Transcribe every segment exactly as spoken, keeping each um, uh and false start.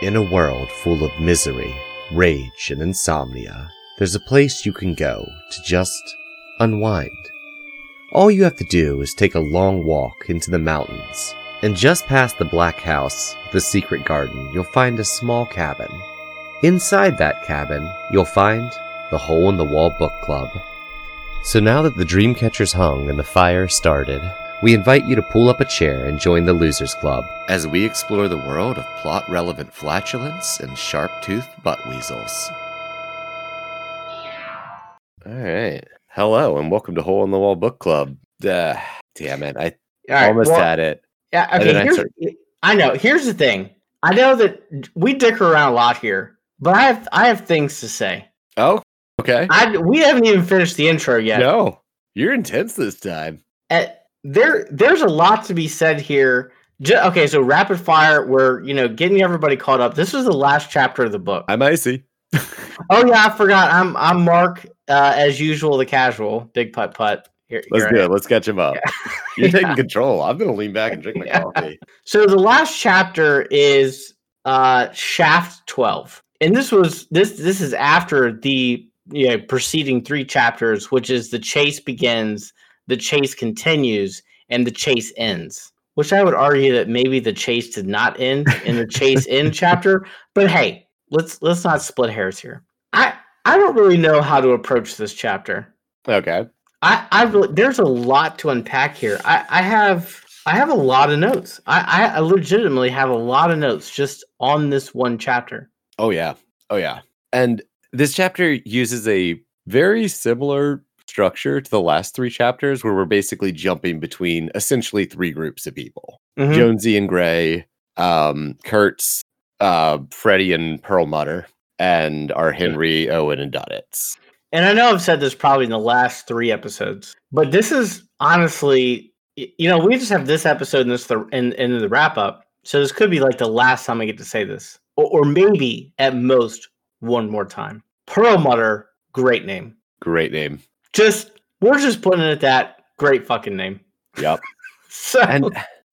In a world full of misery, rage, and insomnia, there's a place you can go to just unwind. All you have to do is take a long walk into the mountains, and just past the black house with the secret garden, you'll find a small cabin. Inside that cabin, you'll find the Hole in the Wall Book Club. So now that the dream catchers hung and the fire started, we invite you to pull up a chair and join the Losers Club as we explore the world of plot-relevant flatulence and sharp-toothed butt weasels. All right. Hello, and welcome to Hole in the Wall Book Club. Uh, damn it. I right, almost well, had it. Yeah, okay. I, start... I know. Here's the thing. I know that we dicker around a lot here, but I have I have things to say. Oh, okay. I, we haven't even finished the intro yet. No, you're intense this time. At, There, there's a lot to be said here. Just, okay, so rapid fire, we're, you know, getting everybody caught up. This was the last chapter of the book. I'm Icy. Oh, yeah, I forgot. I'm I'm Mark, uh, as usual, the casual. Big putt-putt. Here, Let's here do it. Am. Let's catch him up. Yeah. You're taking control. I'm going to lean back and drink my yeah. coffee. So the last chapter is uh, Shaft twelve. And this was this this is after the you know, preceding three chapters, which is The Chase Begins, The Chase Continues, and The Chase Ends, which I would argue that maybe The Chase did not end in the Chase End chapter. But hey, let's let's not split hairs here. I, I don't really know how to approach this chapter. Okay. I I've, there's a lot to unpack here. I, I have I have a lot of notes. I, I legitimately have a lot of notes just on this one chapter. Oh yeah. Oh yeah. And this chapter uses a very similar structure to the last three chapters, where we're basically jumping between essentially three groups of people. Mm-hmm. Jonesy and Gray, um, Kurtz, uh, Freddie and Perlmutter, and our Henry, Owen, and Duddits. And I know I've said this probably in the last three episodes, but this is honestly, you know, we just have this episode and this the and, and the wrap up. So this could be like the last time I get to say this, or, or maybe at most one more time. Perlmutter, great name. Great name. Just, we're just putting it at that. Great fucking name. Yep. So, and,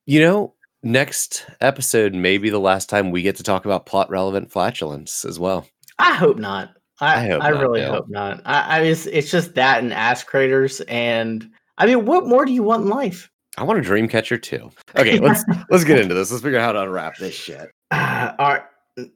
you know, next episode may be the last time we get to talk about plot-relevant flatulence as well. I hope not. I, I, hope I not, really no. hope not. I, I it's, it's just that and ass craters. And, I mean, what more do you want in life? I want a dream catcher, too. Okay, let's let's get into this. Let's figure out how to unwrap this shit. Uh, all right.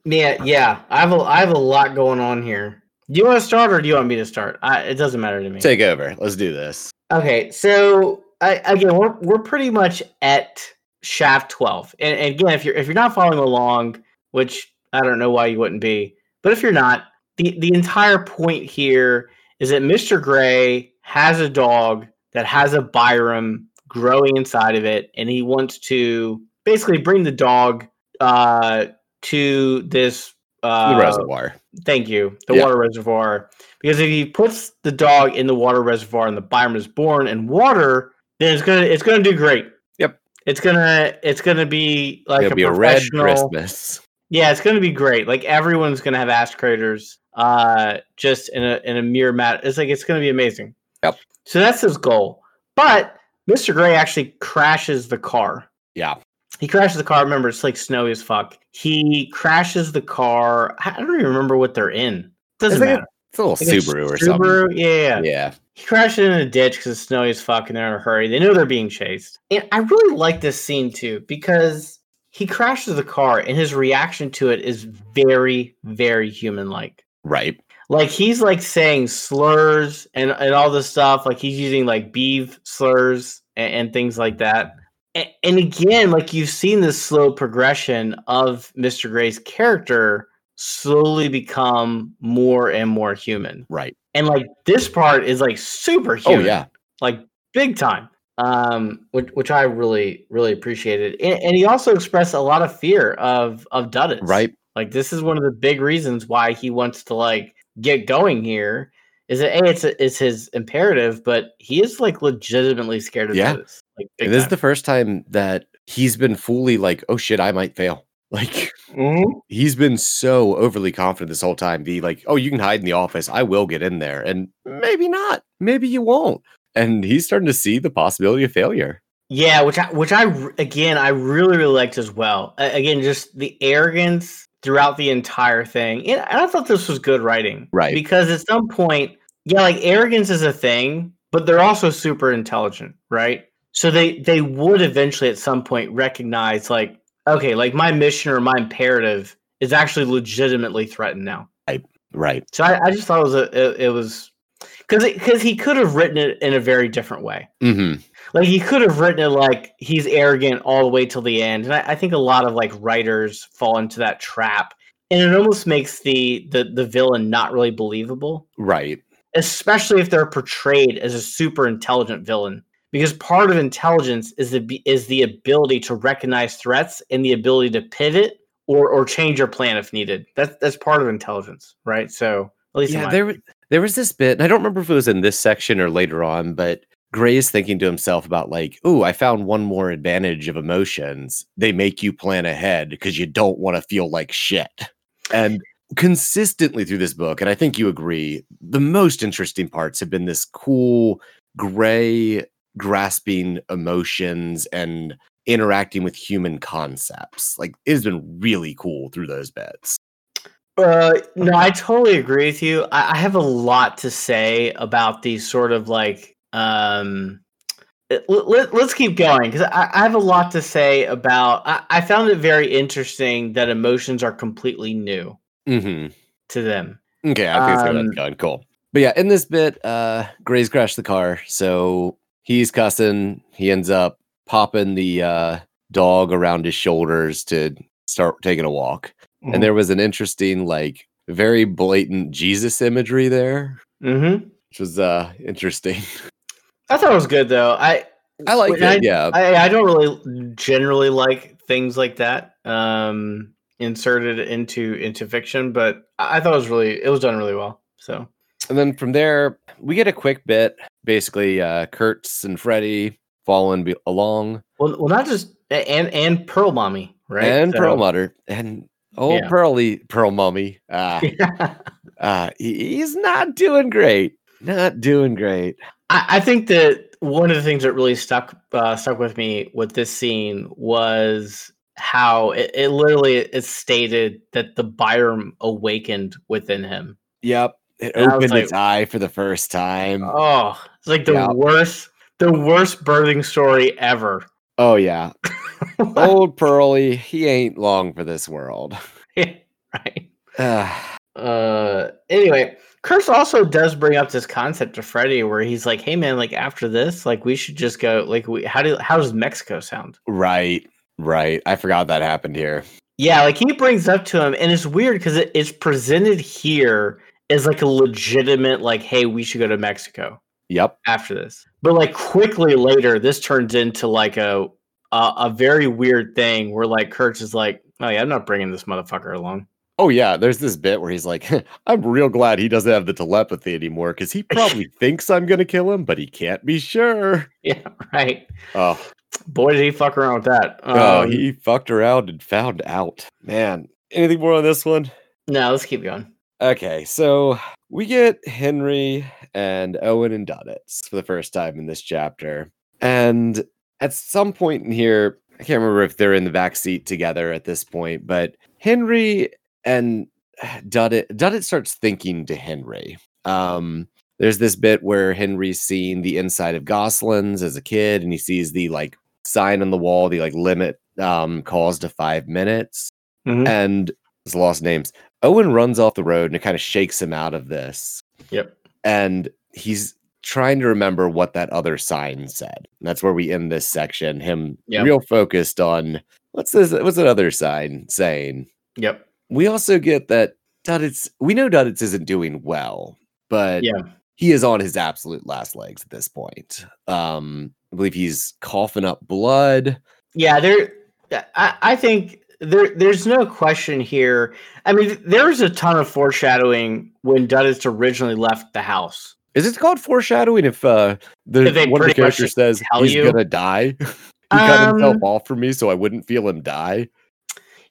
Yeah, yeah. I have a, I have a lot going on here. Do you want to start or do you want me to start? I, it doesn't matter to me. Take over. Let's do this. Okay. So I, again, we're we're pretty much at Shaft twelve. And, and again, if you're if you're not following along, which I don't know why you wouldn't be, but if you're not, the, the entire point here is that Mister Gray has a dog that has a Byram growing inside of it, and he wants to basically bring the dog uh, to this Uh, the reservoir. Thank you. The yeah. water reservoir. Because if he puts the dog in the water reservoir and the Byram is born in water, then it's gonna it's gonna do great. Yep. It's gonna it's gonna be like It'll a be professional. A red Christmas. Yeah, it's gonna be great. Like everyone's gonna have ass craters. Uh, just in a in a mere mat. It's like it's gonna be amazing. Yep. So that's his goal. But Mister Gray actually crashes the car. Yeah. He crashes the car. Remember, it's like snowy as fuck. He crashes the car. I don't even remember what they're in. Doesn't it's matter. Like a, it's a little like Subaru a or Subaru. something. Yeah, yeah, yeah. He crashes in a ditch because it's snowy as fuck and they're in a hurry. They know they're being chased. And I really like this scene too, because he crashes the car and his reaction to it is very, very human-like. Right. Like he's like saying slurs and, and all this stuff. Like he's using like beef slurs and, and things like that. And again, like you've seen this slow progression of Mister Gray's character slowly become more and more human. Right. And like this part is like super human. Oh, yeah. Like big time. Um, which, which I really, really appreciated. And, and he also expressed a lot of fear of, of Duddits. Right. Like this is one of the big reasons why he wants to like get going here is that A, it's, a, it's his imperative, but he is like legitimately scared of yeah. Duddits. Like this time. is the first time that he's been fully like, oh shit, I might fail. Like mm-hmm. he's been so overly confident this whole time. The like, oh, you can hide in the office. I will get in there. And maybe not. Maybe you won't. And he's starting to see the possibility of failure. Yeah, which I, which I, again, I really, really liked as well. Uh, again, just the arrogance throughout the entire thing. And I thought this was good writing. Right. Because at some point, yeah, like arrogance is a thing, but they're also super intelligent, right? So they, they would eventually at some point recognize like, okay, like my mission or my imperative is actually legitimately threatened now. Right. Right. So I, I just thought it was, a, it, it was because because he could have written it in a very different way. Mm-hmm. Like he could have written it like he's arrogant all the way till the end. And I, I think a lot of like writers fall into that trap, and it almost makes the, the, the villain not really believable. Right. Especially if they're portrayed as a super intelligent villain, because part of intelligence is the, is the ability to recognize threats and the ability to pivot or, or change your plan if needed. That's, that's part of intelligence. Right. So at least yeah, there, opinion. there was this bit, and I don't remember if it was in this section or later on, but Gray is thinking to himself about like, oh, I found one more advantage of emotions. They make you plan ahead because you don't want to feel like shit. And consistently through this book, and I think you agree, the most interesting parts have been this cool, Gray grasping emotions and interacting with human concepts. Like, it's been really cool through those bits. Uh, no, I totally agree with you. I, I have a lot to say about these sort of like, Um, let, let's keep going because I, I have a lot to say about. I, I found it very interesting that emotions are completely new mm-hmm. to them. Okay, I think um, that's going cool. But yeah, in this bit, uh, Gray's crashed the car, so he's cussing. He ends up popping the uh, dog around his shoulders to start taking a walk, mm-hmm. and there was an interesting, like, very blatant Jesus imagery there, mm-hmm. which was uh, interesting. I thought it was good though. I I like it. I, yeah, I, I don't really generally like things like that um, inserted into into fiction, but I thought it was really it was done really well. So, and then from there we get a quick bit. Basically, uh, Kurtz and Freddy following be- along. Well, well, not just and and Pearl Mommy, right? And so, Pearl Mutter and old yeah. Pearly Pearl Mommy. Uh, uh, he's not doing great. Not doing great. I think that one of the things that really stuck uh, stuck with me with this scene was how it, it literally is stated that the Byram awakened within him. Yep, it and opened like, its eye for the first time. Oh, it's like the yep. worst, the worst birthing story ever. Oh yeah, old Pearly, he ain't long for this world. Yeah, right. Uh, uh anyway. Kurtz also does bring up this concept to Freddy where he's like, hey man, like after this, like we should just go like we how do how does Mexico sound? Right, right. I forgot that happened here. Yeah, like he brings up to him, and it's weird because it, it's presented here as like a legitimate, like, hey, we should go to Mexico. Yep. After this. But like quickly later, this turns into like a a, a very weird thing where like Kurtz is like, oh yeah, I'm not bringing this motherfucker along. Oh, yeah, there's this bit where he's like, I'm real glad he doesn't have the telepathy anymore because he probably thinks I'm going to kill him, but he can't be sure. Yeah, right. Oh, boy, did he fuck around with that. Um, oh, he fucked around and found out. Man, anything more on this one? No, let's keep going. Okay, so we get Henry and Owen and Dunnitz for the first time in this chapter. And at some point in here, I can't remember if they're in the backseat together at this point, but Henry... And Dunnit, Dunnit starts thinking to Henry. Um, there's this bit where Henry's seen the inside of Goslin's as a kid, and he sees the like sign on the wall, the like limit um, calls to five minutes, mm-hmm. and his lost names. Owen runs off the road, and it kind of shakes him out of this. Yep. And he's trying to remember what that other sign said. And that's where we end this section. Him yep. real focused on what's this? What's that other sign saying? Yep. We also get that Dunnitz, we know Dunnitz isn't doing well, but yeah. he is on his absolute last legs at this point. Um, I believe he's coughing up blood. Yeah, there. I, I think there. There's no question here. I mean, there was a ton of foreshadowing when Dunnitz originally left the house. Is it called foreshadowing if uh, the if one of the characters says he's you. gonna die? He um, cut himself off from me so I wouldn't feel him die.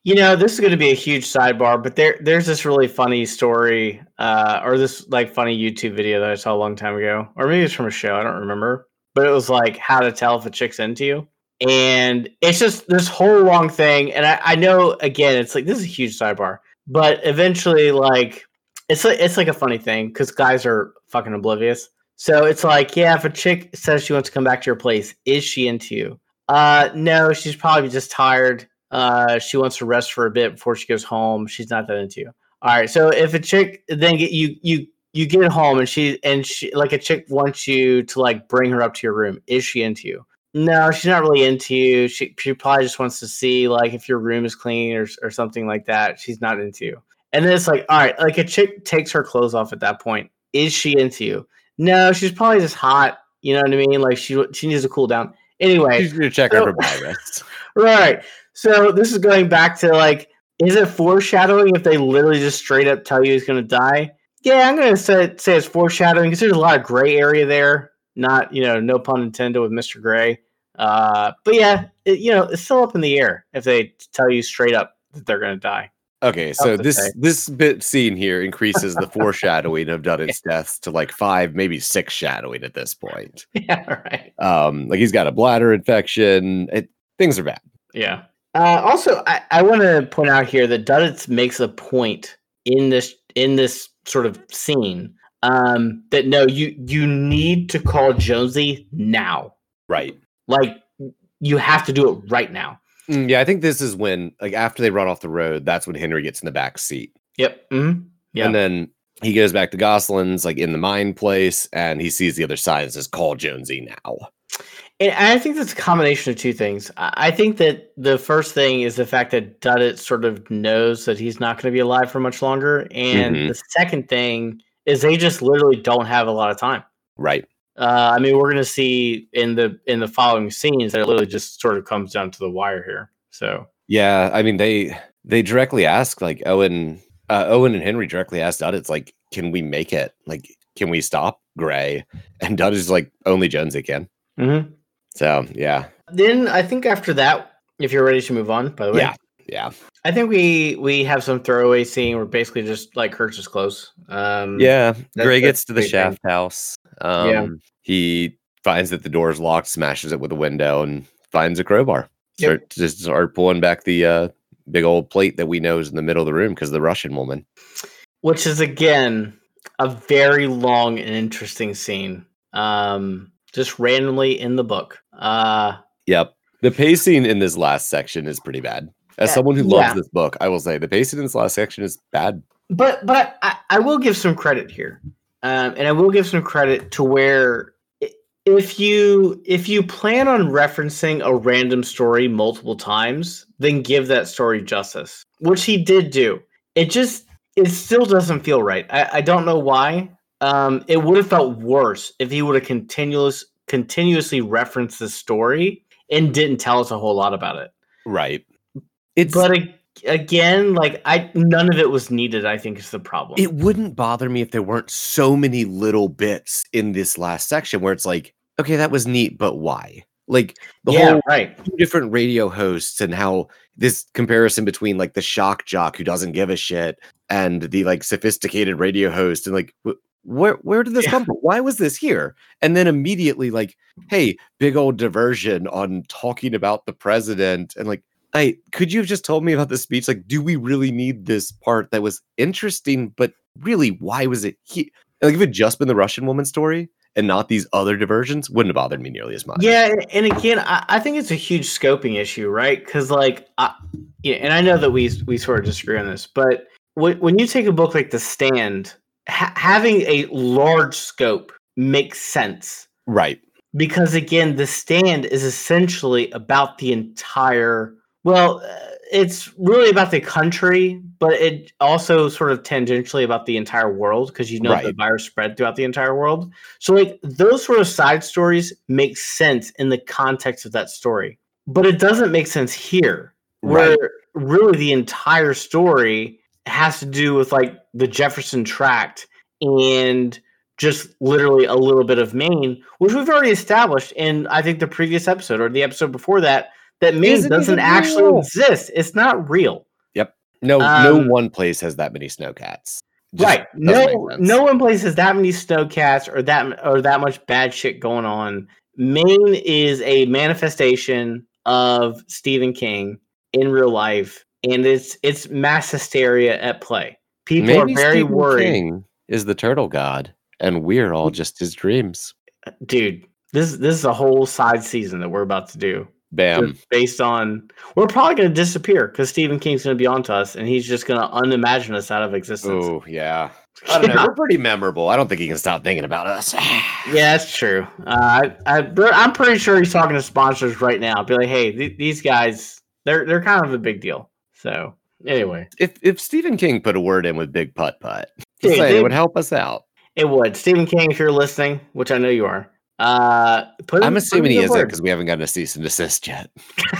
You know, this is going to be a huge sidebar, but there, there's this really funny story, uh, or this like funny YouTube video that I saw a long time ago, or maybe it's from a show. I don't remember, but it was like how to tell if a chick's into you. And it's just this whole long thing. And I, I know, again, it's like, this is a huge sidebar, but eventually, like, it's like, it's like a funny thing because guys are fucking oblivious. So it's like, yeah, if a chick says she wants to come back to your place, is she into you? Uh, no, she's probably just tired. Uh, she wants to rest for a bit before she goes home. She's not that into you. All right. So if a chick then get you, you, you get home and she, and she, like a chick wants you to like bring her up to your room. Is she into you? No, she's not really into you. She, she probably just wants to see like if your room is clean or or something like that. She's not into you. And then it's like, all right, like a chick takes her clothes off at that point. Is she into you? No, she's probably just hot. You know what I mean? Like she she needs to cool down. Anyway, she's gonna check so, her body rest. Right. So this is going back to like, is it foreshadowing if they literally just straight up tell you he's gonna die? Yeah, I'm gonna say say it's foreshadowing because there's a lot of gray area there. Not, you know, no pun intended with Mister Gray. Uh, but yeah, it, you know, it's still up in the air if they tell you straight up that they're gonna die. Okay, so this say. this bit scene here increases the foreshadowing of Dunnet's deaths to like five, maybe six shadowing at this point. Yeah, right. Um, like he's got a bladder infection. It, things are bad. Yeah. Uh, also, I, I want to point out here that Dunnet's makes a point in this in this sort of scene um, that no, you you need to call Jonesy now. Right. Like you have to do it right now. Yeah, I think this is when, like, after they run off the road, that's when Henry gets in the back seat. Yep. Mm-hmm. Yeah. And then he goes back to Goslin's, like, in the mine place, and he sees the other side and says, call Jonesy now. And I think that's a combination of two things. I think that the first thing is the fact that Duddit sort of knows that he's not going to be alive for much longer. And mm-hmm. the second thing is they just literally don't have a lot of time. Right. Uh, I mean, we're going to see in the in the following scenes that it literally just sort of comes down to the wire here. So yeah, I mean they they directly ask like Owen uh, Owen and Henry directly asked Duddit, it's like, can we make it? Like, can we stop Gray? And Duddit is like, only Jonesy can. Mm-hmm. So yeah. Then I think after that, if you're ready to move on, by the way, yeah, yeah, I think we we have some throwaway scene where basically just like Kurtz is close. Um, yeah, Gray gets to the shaft thing. house. Um, yeah. He finds that the door's locked, smashes it with a window, and finds a crowbar. Yep. Start, just start pulling back the uh, big old plate that we know is in the middle of the room because of the Russian woman. Which is, again, a very long and interesting scene. Um, just randomly in the book. Uh, yep. The pacing in this last section is pretty bad. As yeah, someone who loves yeah. this book, I will say the pacing in this last section is bad. But, but I, I will give some credit here. Um, and I will give some credit to where if you if you plan on referencing a random story multiple times, then give that story justice, which he did do. It just it still doesn't feel right. I, I don't know why. Um, it would have felt worse if he would have continuous continuously referenced the story and didn't tell us a whole lot about it. Right. It's but. It, Again, like I, none of it was needed. I think is the problem. It wouldn't bother me if there weren't so many little bits in this last section where it's like, okay, that was neat, but why? Like the yeah, whole right. two different radio hosts and how this comparison between like the shock jock who doesn't give a shit and the like sophisticated radio host and like wh- where where did this yeah. come from? Why was this here? And then immediately like, hey, big old diversion on talking about the president and like. I could you have just told me about the speech? Like, do we really need this part that was interesting, but really, why was it here? Like, if it had just been the Russian woman story and not these other diversions, wouldn't have bothered me nearly as much. Yeah, and again, I, I think it's a huge scoping issue, right? Because, like, I, yeah, and I know that we we sort of disagree on this, but when, when you take a book like The Stand, ha- having a large scope makes sense, right? Because again, The Stand is essentially about the entire. Well, it's really about the country, but it also sort of tangentially about the entire world because you know right. the virus spread throughout the entire world. So, like, those sort of side stories make sense in the context of that story, but it doesn't make sense here, where right. really the entire story has to do with, like, the Jefferson Tract and just literally a little bit of Maine, which we've already established in, I think, the previous episode or the episode before that. That Maine doesn't actually real? exist. It's not real. Yep. No, um, no one place has that many snowcats. Right. No, no one place has that many snowcats or that or that much bad shit going on. Maine is a manifestation of Stephen King in real life, and it's it's mass hysteria at play. People Maybe are very Stephen worried. King is the turtle god, and we're all just his dreams, dude. This this is a whole side season that we're about to do. Bam! Just based on, we're probably going to disappear because Stephen King's going to be onto us, and he's just going to unimagine us out of existence. Oh yeah, I don't know. We're pretty memorable. I don't think he can stop thinking about us. Yeah, that's true. Uh, I, I, I'm pretty sure he's talking to sponsors right now. Be like, hey, th- these guys, they're they're kind of a big deal. So anyway, if if Stephen King put a word in with Big Putt Putt, dude, say, they, it would help us out. It would. Stephen King, if you're listening, which I know you are. Uh, put I'm in, assuming he isn't because we haven't gotten a cease and desist yet.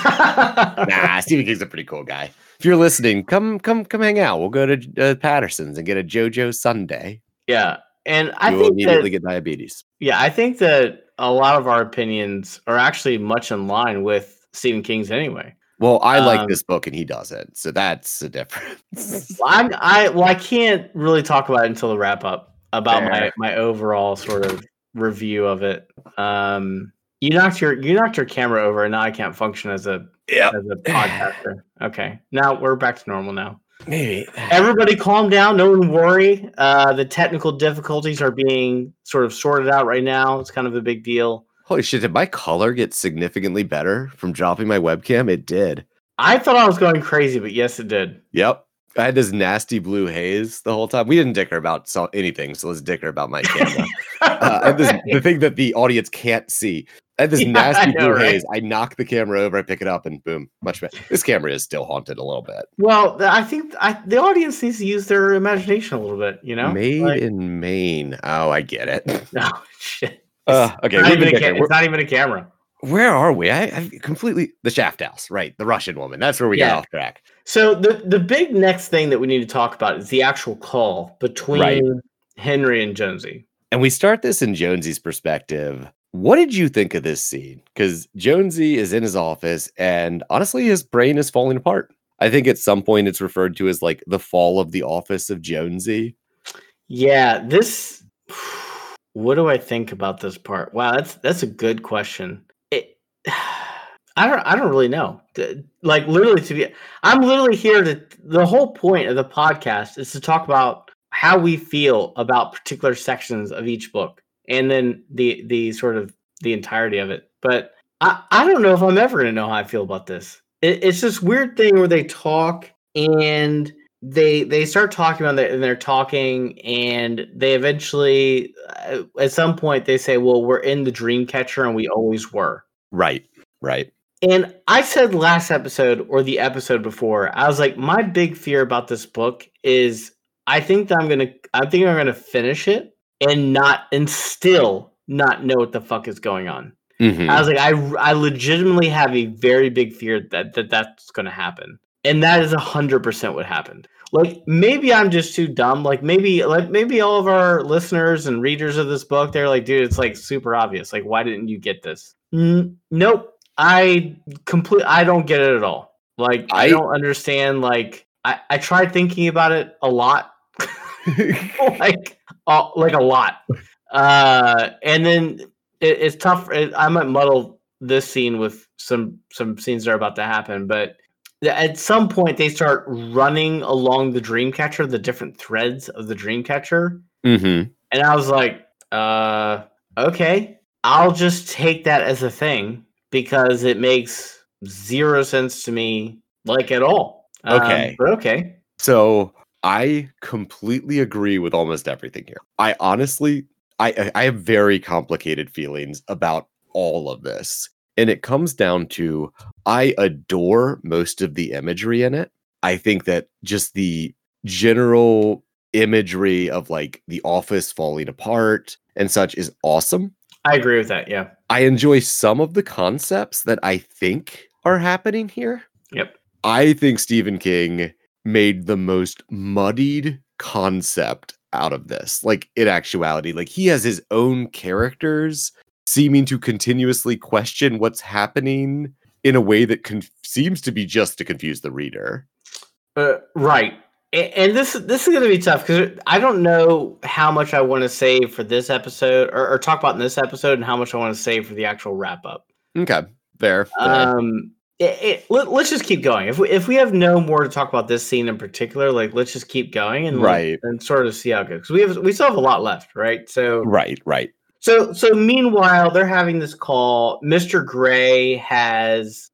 Nah, Stephen King's a pretty cool guy. If you're listening, come, come, come hang out. We'll go to uh, Patterson's and get a JoJo Sunday. Yeah, and I you think will immediately that, get diabetes. Yeah, I think that a lot of our opinions are actually much in line with Stephen King's anyway. Well, I um, like this book and he doesn't, so that's the difference. well, I'm, I well, I can't really talk about it until the wrap up about Fair. my my overall sort of review of it. Um, you knocked your you knocked your camera over, and now I can't function as a yep. as a podcaster. Okay, now we're back to normal now. Maybe everybody calm down. No one worry. Uh, the technical difficulties are being sort of sorted out right now. It's kind of a big deal. Holy shit! Did my color get significantly better from dropping my webcam? It did. I thought I was going crazy, but yes, it did. Yep. I had this nasty blue haze the whole time. We didn't dicker about anything, so let's dicker about my camera. uh, and this, the thing that the audience can't see. I had this yeah, nasty know, blue right? haze. I knock the camera over, I pick it up, and boom, much better. This camera is still haunted a little bit. Well, I think I, the audience needs to use their imagination a little bit, you know? Made like, in Maine. Oh, I get it. Oh, shit. Uh, okay, it's, not even, a, it's not even a camera. Where are we? I, I completely... The Shaft House, right. The Russian woman. That's where we yeah. got off track. So the, the big next thing that we need to talk about is the actual call between right. Henry and Jonesy. And we start this in Jonesy's perspective. What did you think of this scene? Because Jonesy is in his office and honestly, his brain is falling apart. I think at some point it's referred to as like the fall of the office of Jonesy. Yeah, this... What do I think about this part? Wow, that's that's a good question. It... I don't. I don't really know. Like literally, to be, I'm literally here to. The whole point of the podcast is to talk about how we feel about particular sections of each book, and then the the sort of the entirety of it. But I, I don't know if I'm ever going to know how I feel about this. It, it's this weird thing where they talk and they they start talking about it, and they're talking, and they eventually, at some point, they say, "Well, we're in the Dreamcatcher, and we always were." Right. Right. And I said last episode or the episode before, I was like, my big fear about this book is I think that I'm gonna, I think I'm gonna finish it and not, and still not know what the fuck is going on. Mm-hmm. I was like, I, I legitimately have a very big fear that, that that's gonna happen, and that is a hundred percent what happened. Like maybe I'm just too dumb. Like maybe, like maybe all of our listeners and readers of this book, they're like, dude, it's like super obvious. Like why didn't you get this? Mm, nope. I complete. I don't get it at all. Like I, I don't understand. Like I, I tried thinking about it a lot, like uh, like a lot. Uh, and then it, it's tough. It, I might muddle this scene with some some scenes that are about to happen. But at some point, they start running along the Dreamcatcher, the different threads of the Dreamcatcher, mm-hmm. and I was like, uh, okay, I'll just take that as a thing. Because it makes zero sense to me, like at all. Okay. Um, but okay. So I completely agree with almost everything here. I honestly, I, I have very complicated feelings about all of this. And it comes down to, I adore most of the imagery in it. I think that just the general imagery of like the office falling apart and such is awesome. I agree with that, yeah. I enjoy some of the concepts that I think are happening here. Yep. I think Stephen King made the most muddied concept out of this. Like, in actuality, like he has his own characters seeming to continuously question what's happening in a way that conf- seems to be just to confuse the reader. Uh, right. And this this is going to be tough because I don't know how much I want to save for this episode or, or talk about in this episode and how much I want to save for the actual wrap up. Okay, fair. fair. Um, It, it, let, let's just keep going. If we, if we have no more to talk about this scene in particular, like let's just keep going and right. and sort of see how it goes. Because we have we still have a lot left, right? So right, right. So so meanwhile, they're having this call. Mister Gray has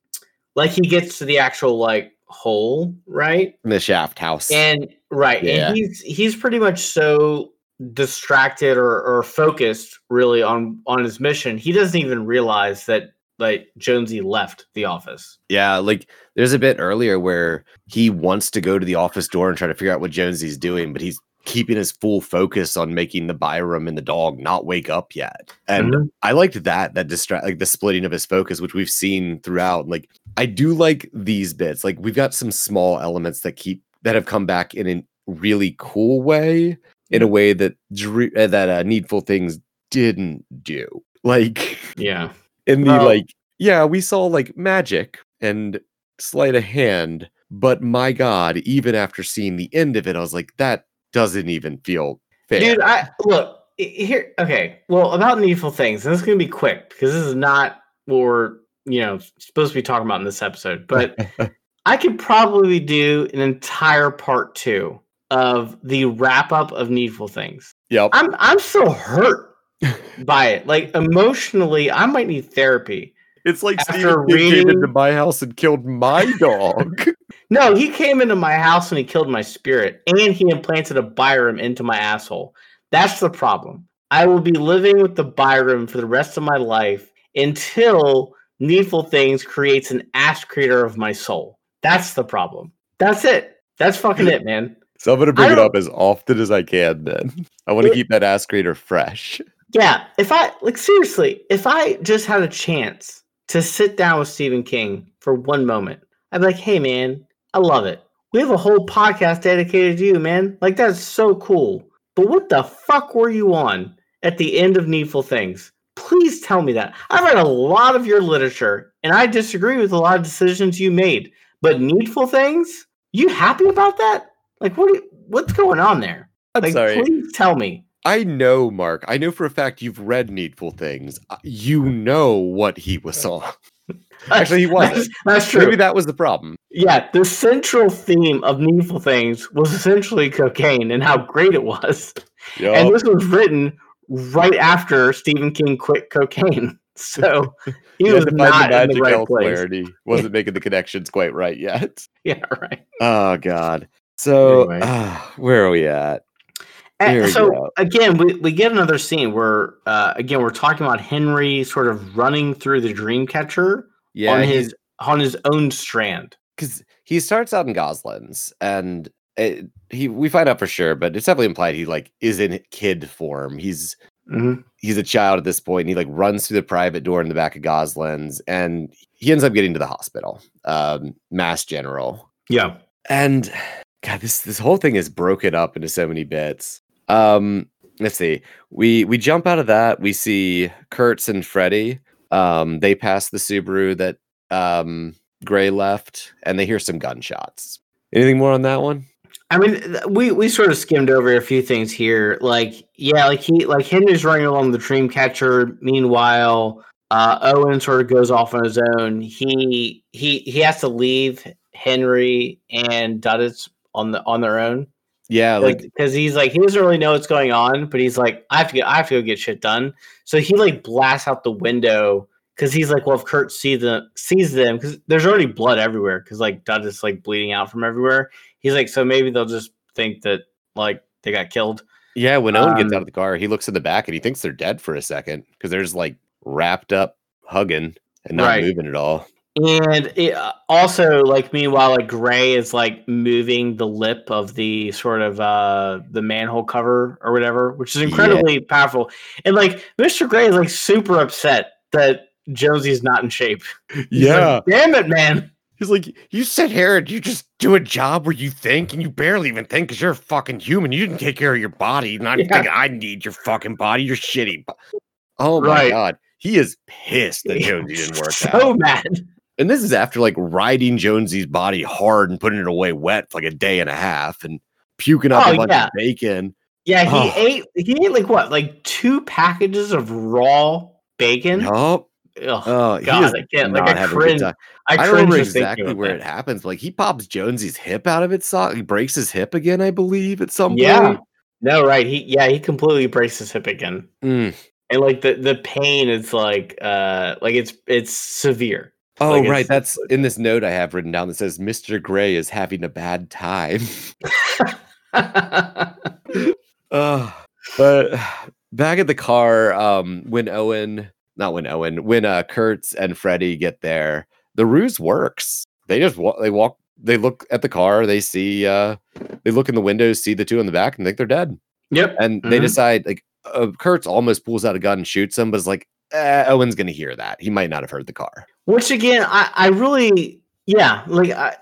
like he gets to the actual like hole, right? The shaft house, and right, yeah. and he's he's pretty much so distracted or, or focused really on on his mission. He doesn't even realize that. Like Jonesy left the office. Yeah, like there's a bit earlier where he wants to go to the office door and try to figure out what Jonesy's doing, but he's keeping his full focus on making the Byram and the dog not wake up yet. And mm-hmm. I liked that that distract like the splitting of his focus, which we've seen throughout. Like I do like these bits. Like we've got some small elements that keep that have come back in a really cool way, in a way that drew, uh, that uh, Needful Things didn't do. Like yeah. In the um, like, yeah, we saw like magic and sleight of hand, but my God, even after seeing the end of it, I was like, that doesn't even feel fair. Dude, I look here. Okay, well, about Needful Things, and this is gonna be quick because this is not what we're you know supposed to be talking about in this episode. But I could probably do an entire part two of the wrap up of Needful Things. Yep, I'm I'm so hurt. By it, like emotionally, I might need therapy. It's like Stephen King came into my house and killed my dog. No, he came into my house and he killed my spirit, and he implanted a Byram into my asshole. That's the problem. I will be living with the Byram for the rest of my life until Needful Things creates an ash creator of my soul. That's the problem. That's it. That's fucking it, man. So I'm gonna bring it up as often as I can. Then I want to keep that ass creator fresh. Yeah, if I, like, seriously, if I just had a chance to sit down with Stephen King for one moment, I'd be like, hey, man, I love it. We have a whole podcast dedicated to you, man. Like, that's so cool. But what the fuck were you on at the end of Needful Things? Please tell me that. I read a lot of your literature, and I disagree with a lot of decisions you made. But Needful Things? You happy about that? Like, what? what's going on there? I'm like, sorry. Please tell me. I know, Mark. I know for a fact you've read Needful Things. You know what he was on. Actually, he wasn't. That's, that's true. Maybe that was the problem. Yeah, the central theme of Needful Things was essentially cocaine and how great it was. Yep. And this was written right after Stephen King quit cocaine. So he was not the in the right place. Clarity. Wasn't making the connections quite right yet. Yeah, right. Oh, God. So anyway. uh, where are we at? And so go. again, we, we get another scene where, uh, again, we're talking about Henry sort of running through the Dreamcatcher yeah, on his on his own strand, because he starts out in Gosling's, and it, he we find out for sure, but it's definitely implied he like is in kid form. He's mm-hmm. he's a child at this point, and he like runs through the private door in the back of Gosling's, and he ends up getting to the hospital, um, Mass General. Yeah, and God, this this whole thing is broken up into so many bits. Um, let's see. We we jump out of that. We see Kurtz and Freddy. Um, they pass the Subaru that um, Gray left, and they hear some gunshots. Anything more on that one? I mean, we, we sort of skimmed over a few things here. Like, yeah, like he like Henry's running along the Dreamcatcher. Meanwhile, uh, Owen sort of goes off on his own. He he he has to leave Henry and Duddits on the on their own. Yeah, like because he's like he doesn't really know what's going on, but he's like, I have to get, I have to go get shit done. So he like blasts out the window because he's like, well, if Kurt sees them, sees them, because there's already blood everywhere, because like Dud is like bleeding out from everywhere. He's like, so maybe they'll just think that like they got killed. Yeah, when Owen um, gets out of the car, he looks in the back and he thinks they're dead for a second because they're just like wrapped up, hugging and not right. moving at all. And it also, like, meanwhile, like Gray is like moving the lip of the sort of uh, the manhole cover or whatever, which is incredibly yeah. powerful. And like Mister Gray is like super upset that Jonesy's not in shape. He's yeah, like, damn it, man. He's like, you sit here and you just do a job where you think, and you barely even think because you're a fucking human. You didn't take care of your body, and I yeah. think I need your fucking body. You're shitty. Oh my right. God, he is pissed that Jonesy didn't work so out. So mad. And this is after like riding Jonesy's body hard and putting it away wet for like a day and a half and puking up oh, a bunch yeah. of bacon. Yeah, he oh. ate he ate like what, like two packages of raw bacon? Nope. Ugh, oh, God, I can't. Like I cringe. I, I don't remember exactly where it happens. But, like he pops Jonesy's hip out of its sock. He breaks his hip again, I believe, at some point. Yeah. No, right. He yeah, he completely breaks his hip again. Mm. And like the, the pain is like uh like it's it's severe. Oh like right, that's in this note I have written down that says Mister Gray is having a bad time. uh, but back at the car, um, when Owen, not when Owen, when uh, Kurtz and Freddy get there, the ruse works. They just wa- they walk, they look at the car, they see, uh, they look in the windows, see the two in the back, and think they're dead. Yep. And mm-hmm. they decide, like, uh, Kurtz almost pulls out a gun and shoots him, but it's like, eh, Owen's gonna hear that. He might not have heard the car. Which again, I, I really, yeah, like I.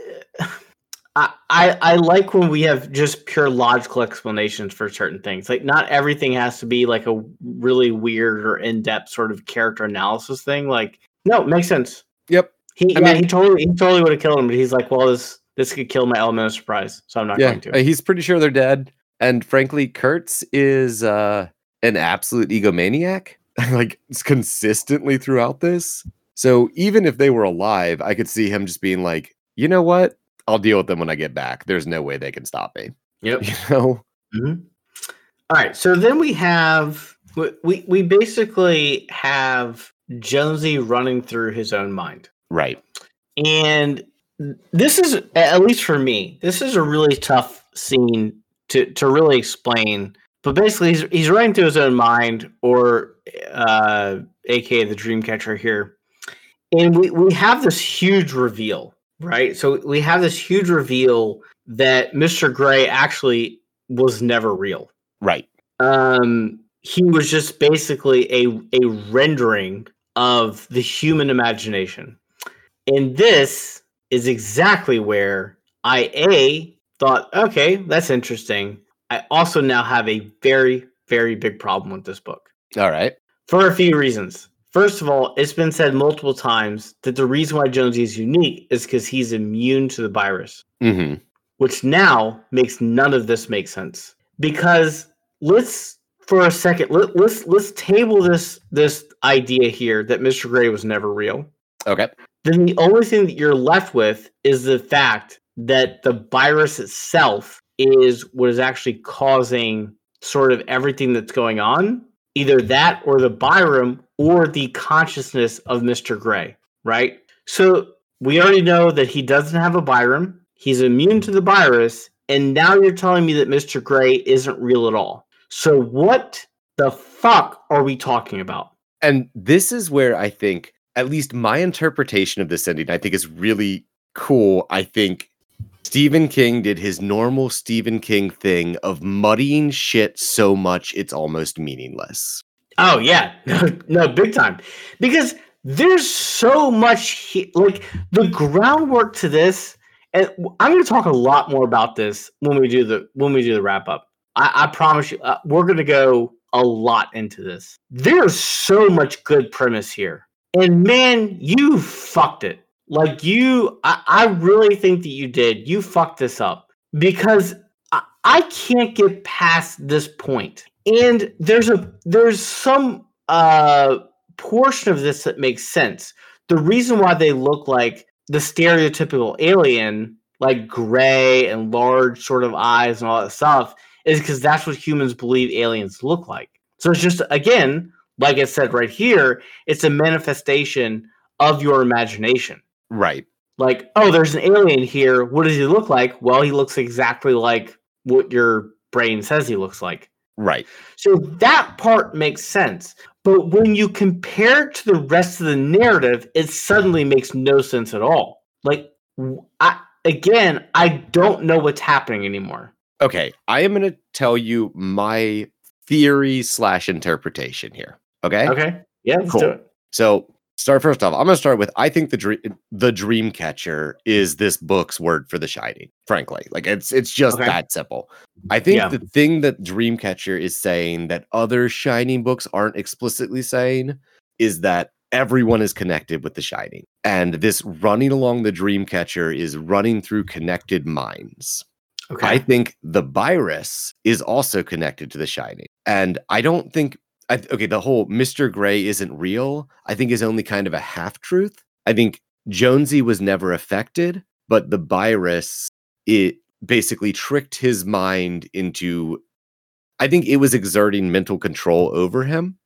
I, I like when we have just pure logical explanations for certain things. Like not everything has to be like a really weird or in-depth sort of character analysis thing. Like, no, it makes sense. Yep. He, I yeah, mean, he totally, he totally would have killed him, but he's like, well, this, this could kill my element of surprise. So I'm not yeah, going to. He's pretty sure they're dead. And frankly, Kurtz is uh, an absolute egomaniac. Like it's consistently throughout this. So even if they were alive, I could see him just being like, you know what? I'll deal with them when I get back. There's no way they can stop me. Yep. You know? Mm-hmm. All right. So then we have, we, we basically have Jonesy running through his own mind. Right. And this is, at least for me, this is a really tough scene to, to really explain. But basically, he's, he's running through his own mind, or uh, A K A the Dreamcatcher here. And we, we have this huge reveal. Right. So we have this huge reveal that Mister Gray actually was never real. Right. Um, he was just basically a, a rendering of the human imagination. And this is exactly where I, A, thought, okay, that's interesting. I also now have a very, very big problem with this book. All right. For a few reasons. First of all, it's been said multiple times that the reason why Jonesy is unique is because he's immune to the virus, mm-hmm. which now makes none of this make sense. Because let's, for a second, let, let's let's table this this idea here that Mister Gray was never real. Okay. Then the only thing that you're left with is the fact that the virus itself is what is actually causing sort of everything that's going on. Either that or the Byram or the consciousness of Mister Gray, right? So we already know that he doesn't have a Byram. He's immune to the virus. And now you're telling me that Mister Gray isn't real at all. So what the fuck are we talking about? And this is where I think, at least my interpretation of this ending, I think is really cool. I think Stephen King did his normal Stephen King thing of muddying shit so much it's almost meaningless. Oh, yeah. No, no, big time. Because there's so much, he- like, the groundwork to this, and I'm going to talk a lot more about this when we do the when we do the wrap-up. I, I promise you, uh, we're going to go a lot into this. There's so much good premise here. And, man, you fucked it. Like you, I, I really think that you did. You fucked this up because I, I can't get past this point. And there's a there's some uh, portion of this that makes sense. The reason why they look like the stereotypical alien, like gray and large sort of eyes and all that stuff, is because that's what humans believe aliens look like. So it's just, again, like I said right here, it's a manifestation of your imagination. Right. Like, oh, there's an alien here. What does he look like? Well, he looks exactly like what your brain says he looks like. Right. So that part makes sense. But when you compare it to the rest of the narrative, it suddenly makes no sense at all. Like, I, again, I don't know what's happening anymore. Okay. I am going to tell you my theory slash interpretation here. Okay. Okay. Yeah. Let's cool. do it. So. Start first off, I'm going to start with, I think the dream, the Dreamcatcher is this book's word for The Shining, frankly. Like it's, it's just okay. that simple. I think yeah. the thing that Dreamcatcher is saying that other Shining books aren't explicitly saying is that everyone is connected with The Shining. And this running along the Dreamcatcher is running through connected minds. Okay. I think the virus is also connected to The Shining. And I don't think I, th- okay, the whole Mister Gray isn't real, I think, is only kind of a half truth. I think Jonesy was never affected, but the virus, it basically tricked his mind into, I think it was exerting mental control over him.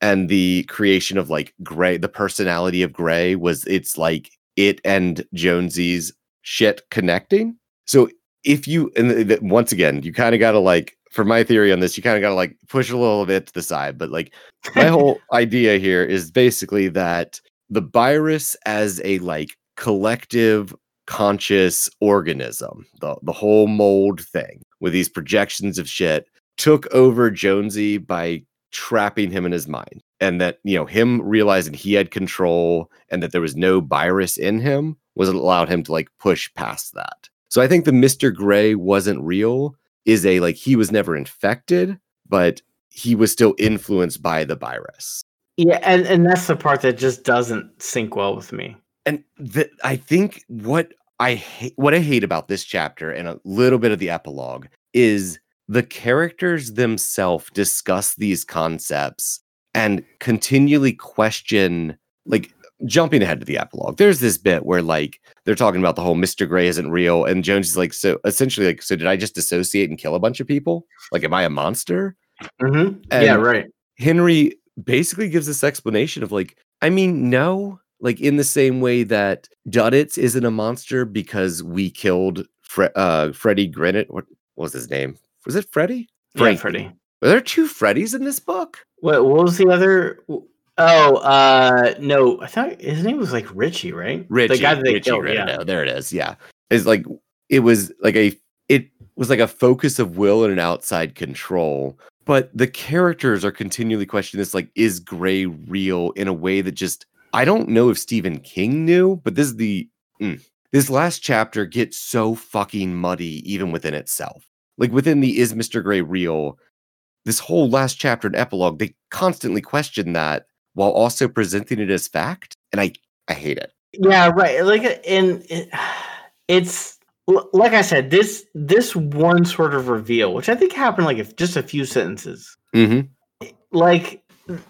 And the creation of like Gray, the personality of Gray was, it's like it and Jonesy's shit connecting. So if you, and th- th- once again, you kind of got to like, for my theory on this, you kind of got to like push a little bit to the side. But like my whole idea here is basically that the virus as a like collective conscious organism, the, the whole mold thing with these projections of shit, took over Jonesy by trapping him in his mind. And that, you know, him realizing he had control and that there was no virus in him was allowed him to like push past that. So I think the Mister Gray wasn't real is a like he was never infected, but he was still influenced by the virus. Yeah, and, and that's the part that just doesn't sync well with me. And the, I think what I ha- what I hate about this chapter and a little bit of the epilogue is the characters themselves discuss these concepts and continually question, like, jumping ahead to the epilogue, there's this bit where like they're talking about the whole Mister Gray isn't real, and Jones is like, so essentially, like, so did I just dissociate and kill a bunch of people? Like, am I a monster? Mm-hmm. Yeah, right. Henry basically gives this explanation of like, I mean, no, like in the same way that Duddits isn't a monster because we killed Fre- uh, Freddy Grinnet. What was his name? Was it Freddy? Frank. Yeah, Freddy. Were there two Freddys in this book? What, what was the other? Oh, uh, no, I thought his name was like Richie, right? Richie, the guy that they Richie killed, yeah. There it is. Yeah. It's like, it was like a, it was like a focus of will and an outside control, but the characters are continually questioning this, like, is Gray real in a way that just, I don't know if Stephen King knew, but this is the, mm, this last chapter gets so fucking muddy, even within itself, like within the, is Mister Gray real? This whole last chapter and epilogue, they constantly question that, while also presenting it as fact, and I, I hate it. Yeah, right. Like, and it, it's like I said, this this one sort of reveal, which I think happened like if just a few sentences. Mm-hmm. Like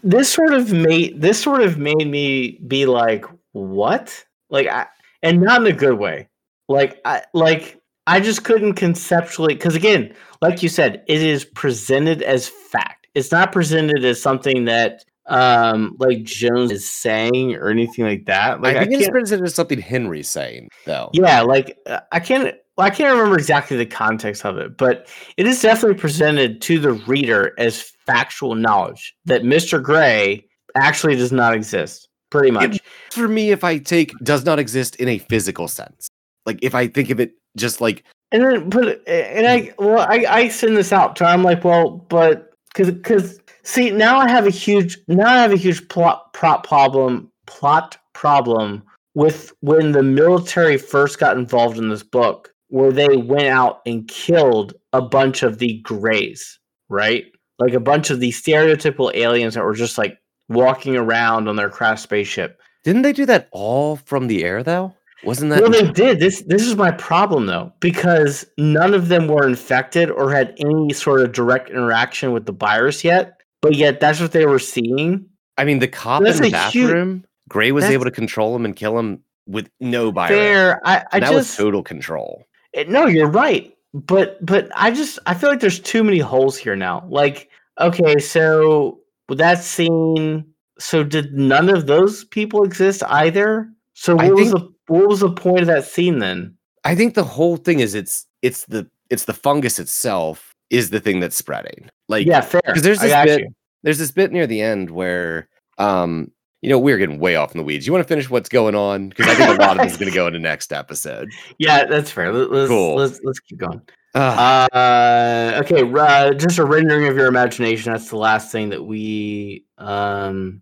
this sort of made this sort of made me be like, what? Like, I, and not in a good way. Like, I like I just couldn't conceptually, because again, like you said, it is presented as fact. It's not presented as something that. Um, like Jones is saying or anything like that. Like I think I it's presented as something Henry's saying, though. Yeah, like I can't, well, I can't remember exactly the context of it, but it is definitely presented to the reader as factual knowledge that Mister Gray actually does not exist. Pretty much. It, for me, if I take does not exist in a physical sense, like if I think of it just like, and then put and I well, I I send this out to. I'm like, well, but because because. See, now I have a huge now I have a huge plot prop problem plot problem with when the military first got involved in this book, where they went out and killed a bunch of the Greys, right? Like a bunch of the stereotypical aliens that were just like walking around on their craft spaceship. Didn't they do that all from the air though? Wasn't that? Well, they did. This this is my problem though, because none of them were infected or had any sort of direct interaction with the virus yet. But yet, that's what they were seeing. I mean, the cop that's in the bathroom, huge, Gray was able to control him and kill him with no virus. Fair. I, I that just, was total control. It, no, you're right. But but I just I feel like there's too many holes here now. Like, okay, so that scene. So did none of those people exist either? So what I was think, the what was the point of that scene then? I think the whole thing is it's it's the it's the fungus itself. Is the thing that's spreading. Like, yeah, fair. Because there's this bit, you. there's this bit near the end where, um, you know, we're getting way off in the weeds. You want to finish what's going on? Because I think a lot of this is going to go into next episode. Yeah, that's fair. Let's, cool. Let's let's keep going. Uh, uh okay, uh, just a rendering of your imagination. That's the last thing that we, um,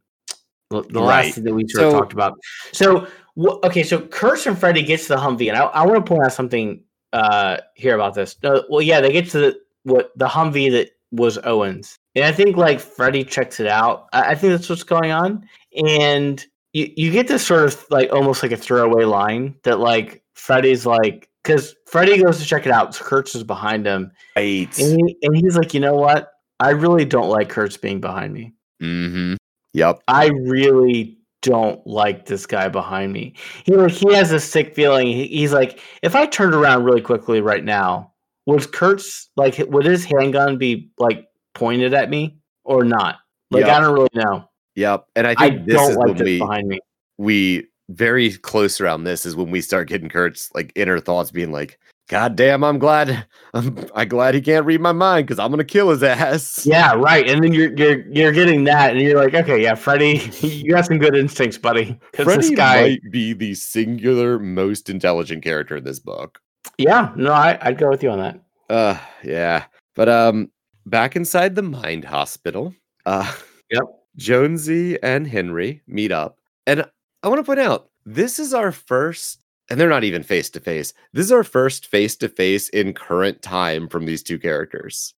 the last right. thing that we sort so, of talked about. So, wh- okay, so Curse and Freddy gets to the Humvee, and I, I want to point out something uh here about this. Uh, well, yeah, they get to the. What the Humvee that was Owen's, and I think like Freddy checks it out. I, I think that's what's going on, and you you get this sort of like almost like a throwaway line that like Freddy's like because Freddy goes to check it out. So Kurtz is behind him, right. and, he, and he's like, you know what? I really don't like Kurtz being behind me. Mm-hmm. Yep. I really don't like this guy behind me. He he has a sick feeling. He's like, if I turned around really quickly right now, would Kurt's like would his handgun be like pointed at me or not? Like yep. I don't really know. Yep. And I think I this don't is like when this we behind me. We very close around this is when we start getting Kurt's like inner thoughts being like, God damn, I'm glad I'm I glad he can't read my mind because I'm gonna kill his ass. Yeah, right. And then you're you're you're getting that and you're like, okay, yeah, Freddy, you got some good instincts, buddy. Freddy this guy might be the singular most intelligent character in this book. Yeah, no, I, I'd go with you on that. Uh yeah. But um back inside the mind hospital, uh yep. Jonesy and Henry meet up. And I want to point out this is our first. And they're not even face-to-face. This is our first face-to-face in current time from these two characters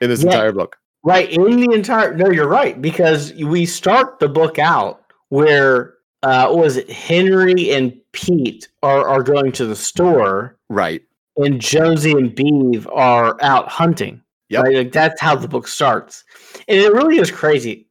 in this yeah, entire book. Right, in the entire... No, you're right, because we start the book out where, uh, what was it, Henry and Pete are, are going to the store. Right. And Jonesy and Beeve are out hunting. Yep. Right? Like, that's how the book starts. And it really is crazy.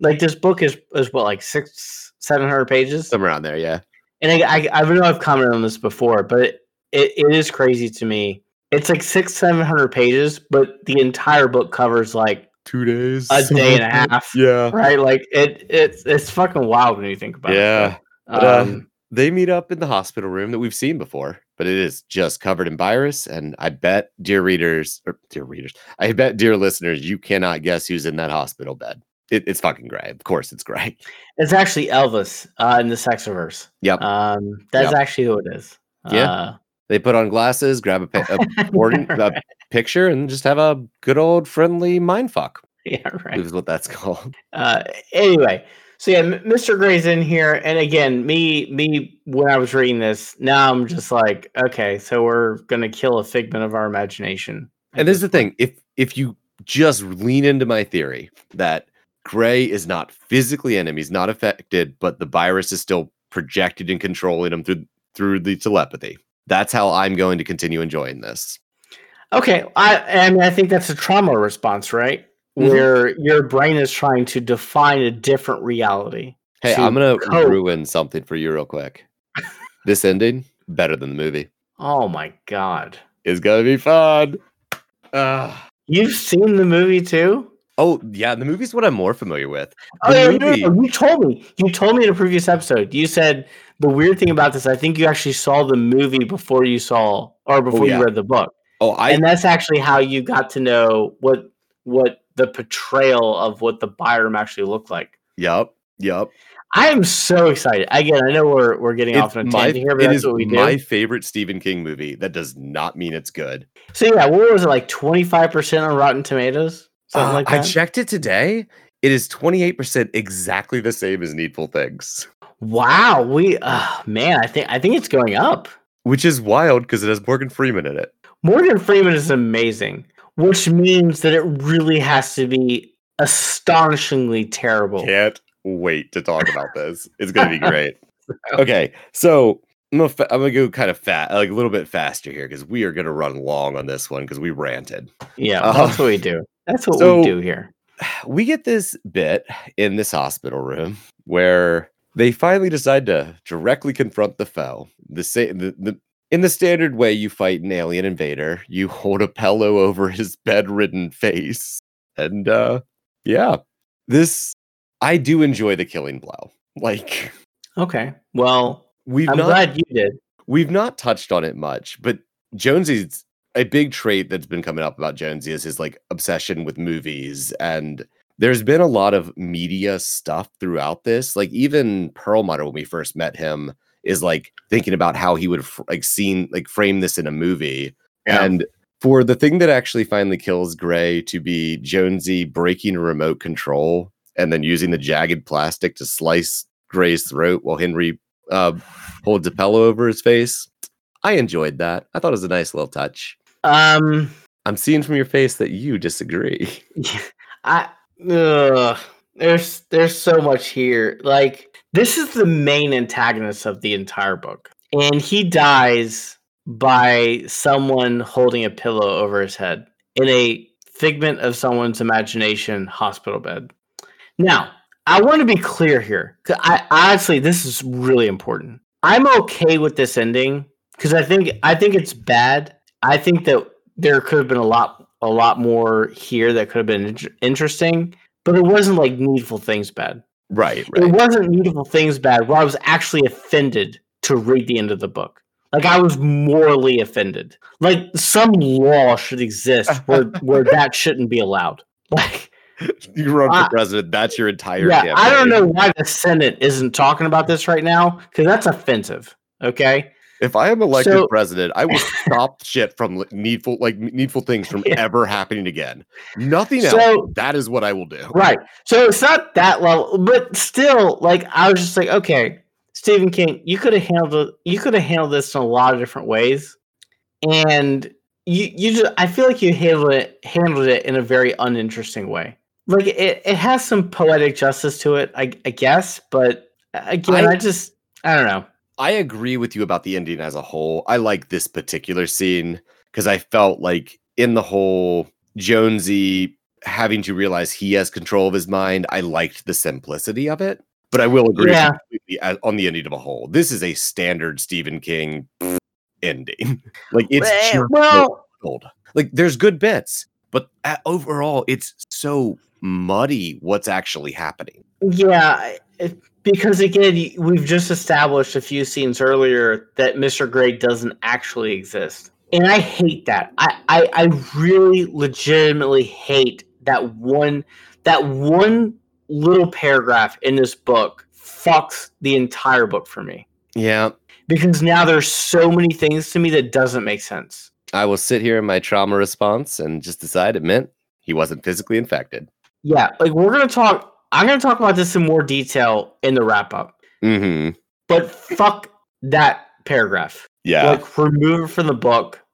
Like, this book is, is what, like six, seven hundred pages? Somewhere around there, yeah. And I, I, I know I've commented on this before, but it, it, it is crazy to me. It's like six, seven hundred pages, but the entire book covers like two days, a day and a half. Yeah, right. Like it, it's it's fucking wild when you think about yeah. it. Yeah, um, um, they meet up in the hospital room that we've seen before, but it is just covered in virus. And I bet, dear readers, or dear readers, I bet, dear listeners, you cannot guess who's in that hospital bed. It, it's fucking Gray. Of course it's Gray. It's actually Elvis uh, in the Sexiverse. Yep. Um, that's yep. actually who it is. Yeah. Uh, they put on glasses, grab a, pa- a, board, a picture, and just have a good old friendly mindfuck. Yeah, right. Is what that's called. Uh, anyway, so yeah, Mister Gray's in here. And again, me, me, when I was reading this, now I'm just like, okay, so we're going to kill a figment of our imagination. And this is the thing. If, if you just lean into my theory that Gray is not physically in him, he's not affected, but the virus is still projected and controlling him through through the telepathy. That's how I'm going to continue enjoying this. Okay, I I mean I think that's a trauma response, right? Mm-hmm. Where your brain is trying to define a different reality. Hey, I'm gonna cope. ruin something for you real quick. This ending, better than the movie. Oh my god. It's gonna be fun. Uh, You've seen the movie too? Oh, yeah, the movie's what I'm more familiar with. The oh, yeah, movie... no, no, you told me. You told me in a previous episode. You said the weird thing about this, I think you actually saw the movie before you saw, or before oh, yeah. you read the book. Oh, I... And that's actually how you got to know what what the portrayal of what the Byram actually looked like. Yep, yep. I am so excited. Again, I know we're we're getting it's off on a tangent here, but that's what we do. It is my favorite Stephen King movie. That does not mean it's good. So, yeah, what was it, like twenty-five percent on Rotten Tomatoes? Uh, like I checked it today. It is twenty-eight percent, exactly the same as Needful Things. Wow, we uh, man, I think I think it's going up, which is wild because it has Morgan Freeman in it. Morgan Freeman is amazing, which means that it really has to be astonishingly terrible. Can't wait to talk about this. It's going to be great. Okay, so I'm gonna, fa- I'm gonna go kind of fast, like a little bit faster here because we are gonna run long on this one because we ranted. Yeah, uh, that's what we do. That's what so we do here. We get this bit in this hospital room where they finally decide to directly confront the foe. The same, the, the in the standard way you fight an alien invader, you hold a pillow over his bedridden face, and uh, yeah, this I do enjoy the killing blow. Like, okay, well, we've I'm not, glad you did. We've not touched on it much, but Jonesy's. A big trait that's been coming up about Jonesy is his like obsession with movies. And there's been a lot of media stuff throughout this. Like even Perlmutter, when we first met him, is like thinking about how he would fr- like seen, like frame this in a movie. Yeah. And for the thing that actually finally kills Gray to be Jonesy breaking a remote control and then using the jagged plastic to slice Gray's throat while Henry uh, holds a pillow over his face. I enjoyed that. I thought it was a nice little touch. Um, I'm seeing from your face that you disagree. I ugh, there's there's so much here. Like this is the main antagonist of the entire book, and he dies by someone holding a pillow over his head in a figment of someone's imagination hospital bed. Now, I want to be clear here, because I honestly, this is really important. I'm okay with this ending because I think I think it's bad. I think that there could have been a lot a lot more here that could have been in- interesting, but it wasn't like Needful Things bad. Right, right. It wasn't Needful Things bad where I was actually offended to read the end of the book. Like, I was morally offended. Like, some law should exist where, where that shouldn't be allowed. Like, you run for uh, president. That's your entire yeah, campaign. I don't know why the Senate isn't talking about this right now, because that's offensive. Okay. If I am elected so, president, I will stop shit from needful, like needful things from yeah. ever happening again. Nothing so, else. That is what I will do. Right. So it's not that level, but still, like, I was just like, okay, Stephen King, you could have handled you could have handled this in a lot of different ways, and you you just I feel like you handled it handled it in a very uninteresting way. Like, it, it has some poetic justice to it, I, I guess, but again, I, I just I don't know. I agree with you about the ending as a whole. I like this particular scene because I felt like in the whole Jonesy having to realize he has control of his mind, I liked the simplicity of it. But I will agree yeah. completely on the ending of a whole. This is a standard Stephen King ending. Like, it's well, old. Like, there's good bits, but at, overall, it's so muddy what's actually happening. Yeah. It, because again, we've just established a few scenes earlier that Mister Gray doesn't actually exist. And I hate that. I, I, I really legitimately hate that one, that one little paragraph in this book fucks the entire book for me. Yeah. Because now there's so many things to me that doesn't make sense. I will sit here in my trauma response and just decide it meant he wasn't physically infected. Yeah. Like, we're going to talk. I'm going to talk about this in more detail in the wrap up, mm-hmm. but fuck that paragraph. Yeah. Like, remove it from the book.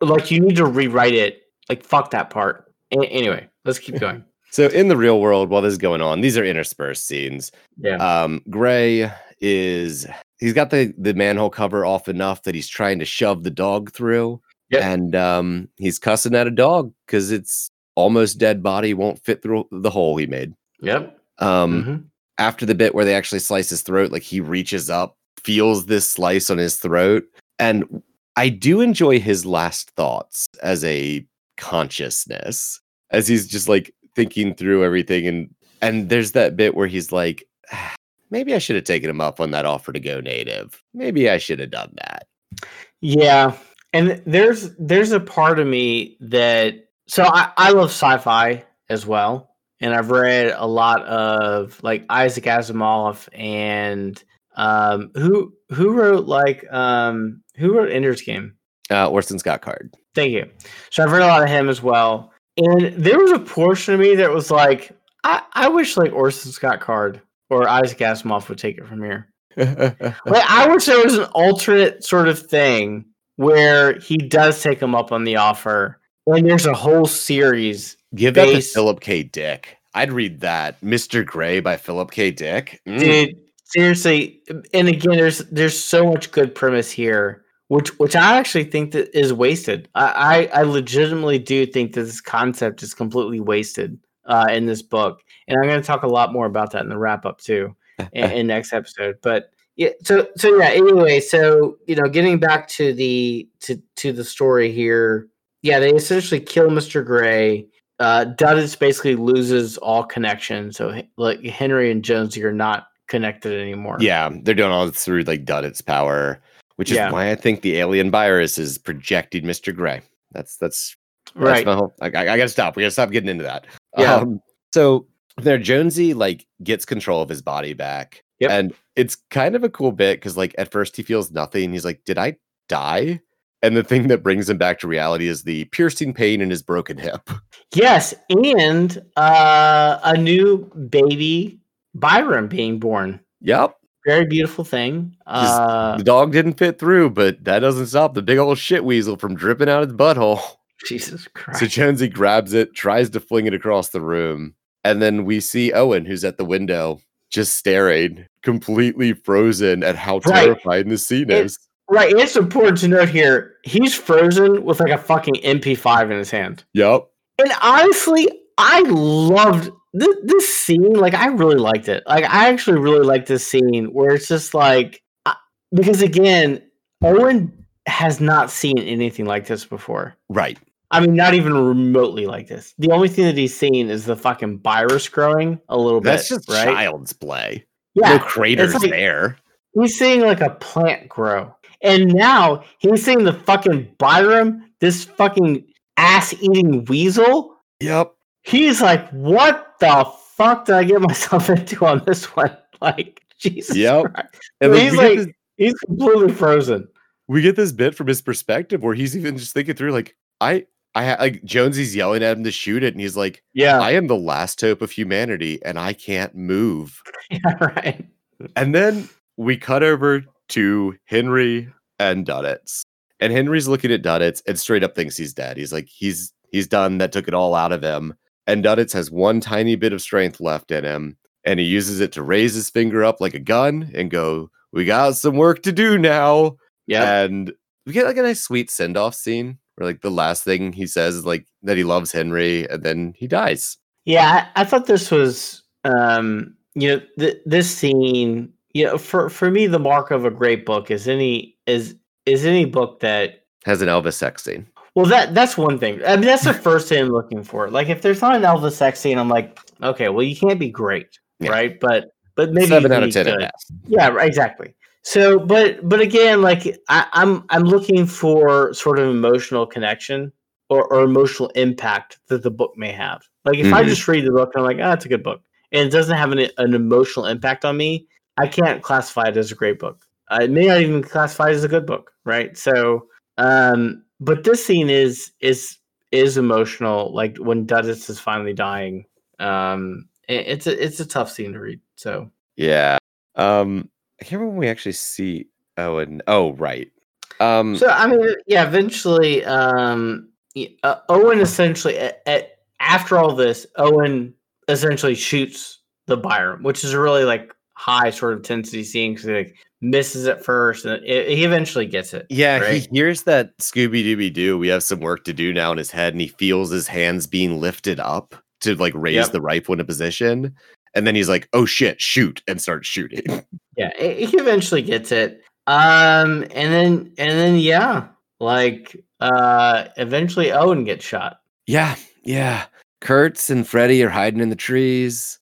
Like, you need to rewrite it. Like, fuck that part. A- anyway, let's keep going. So in the real world, while this is going on, these are interspersed scenes. Yeah. Um, Gray is, he's got the, the manhole cover off enough that he's trying to shove the dog through. Yep. And um, he's cussing at a dog because its almost dead body won't fit through the hole he made. Yep. Um, mm-hmm. After the bit where they actually slice his throat, like, he reaches up, feels this slice on his throat. And I do enjoy his last thoughts as a consciousness, as he's just like thinking through everything. And, and there's that bit where he's like, maybe I should have taken him up on that offer to go native. Maybe I should have done that. Yeah. And there's, there's a part of me that, so I, I love sci-fi as well. And I've read a lot of, like, Isaac Asimov and um, who who wrote like um, who wrote Ender's Game? Uh, Orson Scott Card. Thank you. So I've read a lot of him as well. And there was a portion of me that was like, I, I wish like Orson Scott Card or Isaac Asimov would take it from here. Like, I wish there was an alternate sort of thing where he does take him up on the offer. And there's a whole series. Give that to Philip K. Dick. I'd read that. Mister Gray by Philip K. Dick. Mm. Dude, seriously. And again, there's there's so much good premise here, which which I actually think that is wasted. I, I, I legitimately do think that this concept is completely wasted uh, in this book. And I'm going to talk a lot more about that in the wrap up too, in, in next episode. But yeah, so so yeah. Anyway, so you know, getting back to the to to the story here. Yeah, they essentially kill Mister Gray. Uh, Duddits basically loses all connection, so like Henry and Jonesy are not connected anymore. Yeah, they're doing all this through like Duddits' power, which is yeah. why I think the alien virus is projecting Mister Gray. That's that's, that's right. My whole, I, I, I gotta stop. We gotta stop getting into that. Yeah. Um, so there, Jonesy like gets control of his body back, yep. and it's kind of a cool bit because like at first he feels nothing. He's like, "Did I die?" And the thing that brings him back to reality is the piercing pain in his broken hip. Yes, and uh, a new baby Byron being born. Yep. Very beautiful thing. Uh, the dog didn't fit through, but that doesn't stop the big old shit weasel from dripping out of his butthole. Jesus Christ. So Jonesy grabs it, tries to fling it across the room. And then we see Owen, who's at the window, just staring, completely frozen at how right. terrifying this scene it- is. Right, it's important to note here, he's frozen with like a fucking M P five in his hand. Yep. And honestly, I loved this, this scene, like, I really liked it. Like, I actually really liked this scene where it's just like, because again, Owen has not seen anything like this before. Right. I mean, not even remotely like this. The only thing that he's seen is the fucking virus growing a little That's bit. That's just right? child's play. Yeah. No craters like, there. He's seeing like a plant grow. And now he's seeing the fucking Byram, this fucking ass-eating weasel. Yep. He's like, what the fuck did I get myself into on this one? Like, Jesus yep. Christ. And he's like, this, he's completely frozen. We get this bit from his perspective where he's even just thinking through, like, I, I, like, Jonesy's yelling at him to shoot it, and he's like, yeah, I am the last hope of humanity, and I can't move. Yeah, right. And then we cut over to Henry and Dunnitz. And Henry's looking at Dunnitz and straight up thinks he's dead. He's like, he's he's done. That took it all out of him. And Dunnitz has one tiny bit of strength left in him. And he uses it to raise his finger up like a gun and go, we got some work to do now. Yeah. And we get like a nice sweet send-off scene where like the last thing he says is like that he loves Henry and then he dies. Yeah, I, I thought this was, um, you know, th- this scene, you know, for, for me, the mark of a great book is any is is any book that has an Elvis sex scene. Well, that that's one thing. I mean, that's the first thing I'm looking for. Like, if there's not an Elvis sex scene, I'm like, okay, well, you can't be great, yeah. right? But but maybe seven out of ten. Yeah, exactly. So, but but again, like I, I'm I'm looking for sort of emotional connection or, or emotional impact that the book may have. Like, if mm-hmm. I just read the book, and I'm like, oh, it's a good book, and it doesn't have an, an emotional impact on me, I can't classify it as a great book. I may not even classify it as a good book, right? So, um, but this scene is is is emotional. Like when Duddits is finally dying, um, it, it's a it's a tough scene to read. So yeah, um, I can't remember when we actually see Owen. Oh, right. Um, so I mean, yeah. Eventually, um, uh, Owen essentially at, at, after all this, Owen essentially shoots the Byram, which is really like high sort of intensity scene because he like misses it first and it, he eventually gets it. Yeah, right? He hears that Scooby-Dooby-Doo, we have some work to do now in his head, and he feels his hands being lifted up to like raise yep. the rifle in a position. And then he's like, oh shit, shoot, and starts shooting. Yeah, it, he eventually gets it. Um, and then, and then, yeah, like, uh, eventually Owen gets shot. Yeah, yeah. Kurtz and Freddy are hiding in the trees.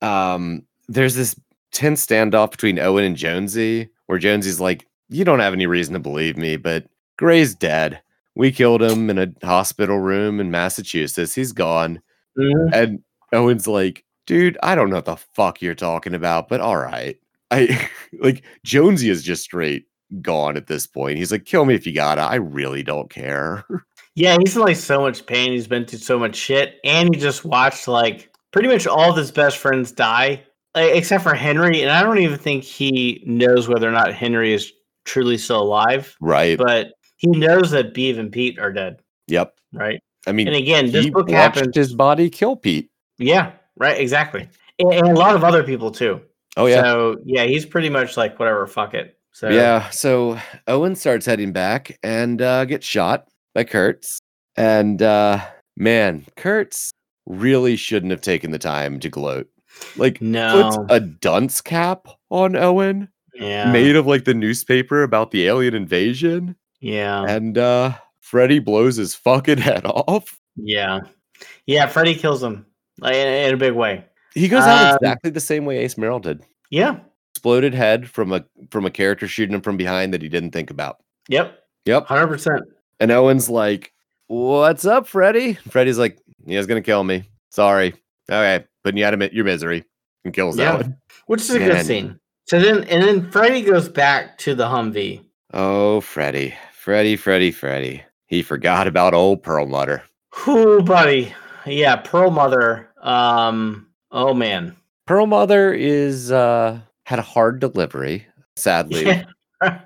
Yep. Um, there's this tense standoff between Owen and Jonesy, where Jonesy's like, you don't have any reason to believe me, but Gray's dead. We killed him in a hospital room in Massachusetts. He's gone. Mm-hmm. And Owen's like, dude, I don't know what the fuck you're talking about, but all right. I like Jonesy is just straight gone at this point. He's like, kill me if you gotta. I really don't care. Yeah, he's in like so much pain. He's been through so much shit. And he just watched like pretty much all of his best friends die. Except for Henry, and I don't even think he knows whether or not Henry is truly still alive. Right. But he knows that Beav and Pete are dead. Yep. Right. I mean, and again, this book happened. His body kill Pete. Yeah. Right. Exactly. And, and a lot of other people too. Oh yeah. So yeah, he's pretty much like whatever. Fuck it. So yeah. So Owen starts heading back and uh, gets shot by Kurtz. And uh, man, Kurtz really shouldn't have taken the time to gloat. Like, no. Puts a dunce cap on Owen, yeah, made of like the newspaper about the alien invasion. Yeah. And uh, Freddy blows his fucking head off. Yeah. Yeah, Freddy kills him like, in, in a big way. He goes um, out exactly the same way Ace Merrill did. Yeah. Exploded head from a from a character shooting him from behind that he didn't think about. Yep. Yep. one hundred percent. And Owen's like, what's up, Freddy? And Freddy's like, yeah, he's going to kill me. Sorry. Okay. Putting you out of your misery and kills yeah. Owen. Which is a Man. good scene. So then, and then Freddy goes back to the Humvee. Oh, Freddy, Freddy, Freddy, Freddy. He forgot about old Perlmutter. Whoo, buddy. Yeah, Perlmutter. Um, oh man. Perlmutter is uh, had a hard delivery. Sadly, yeah.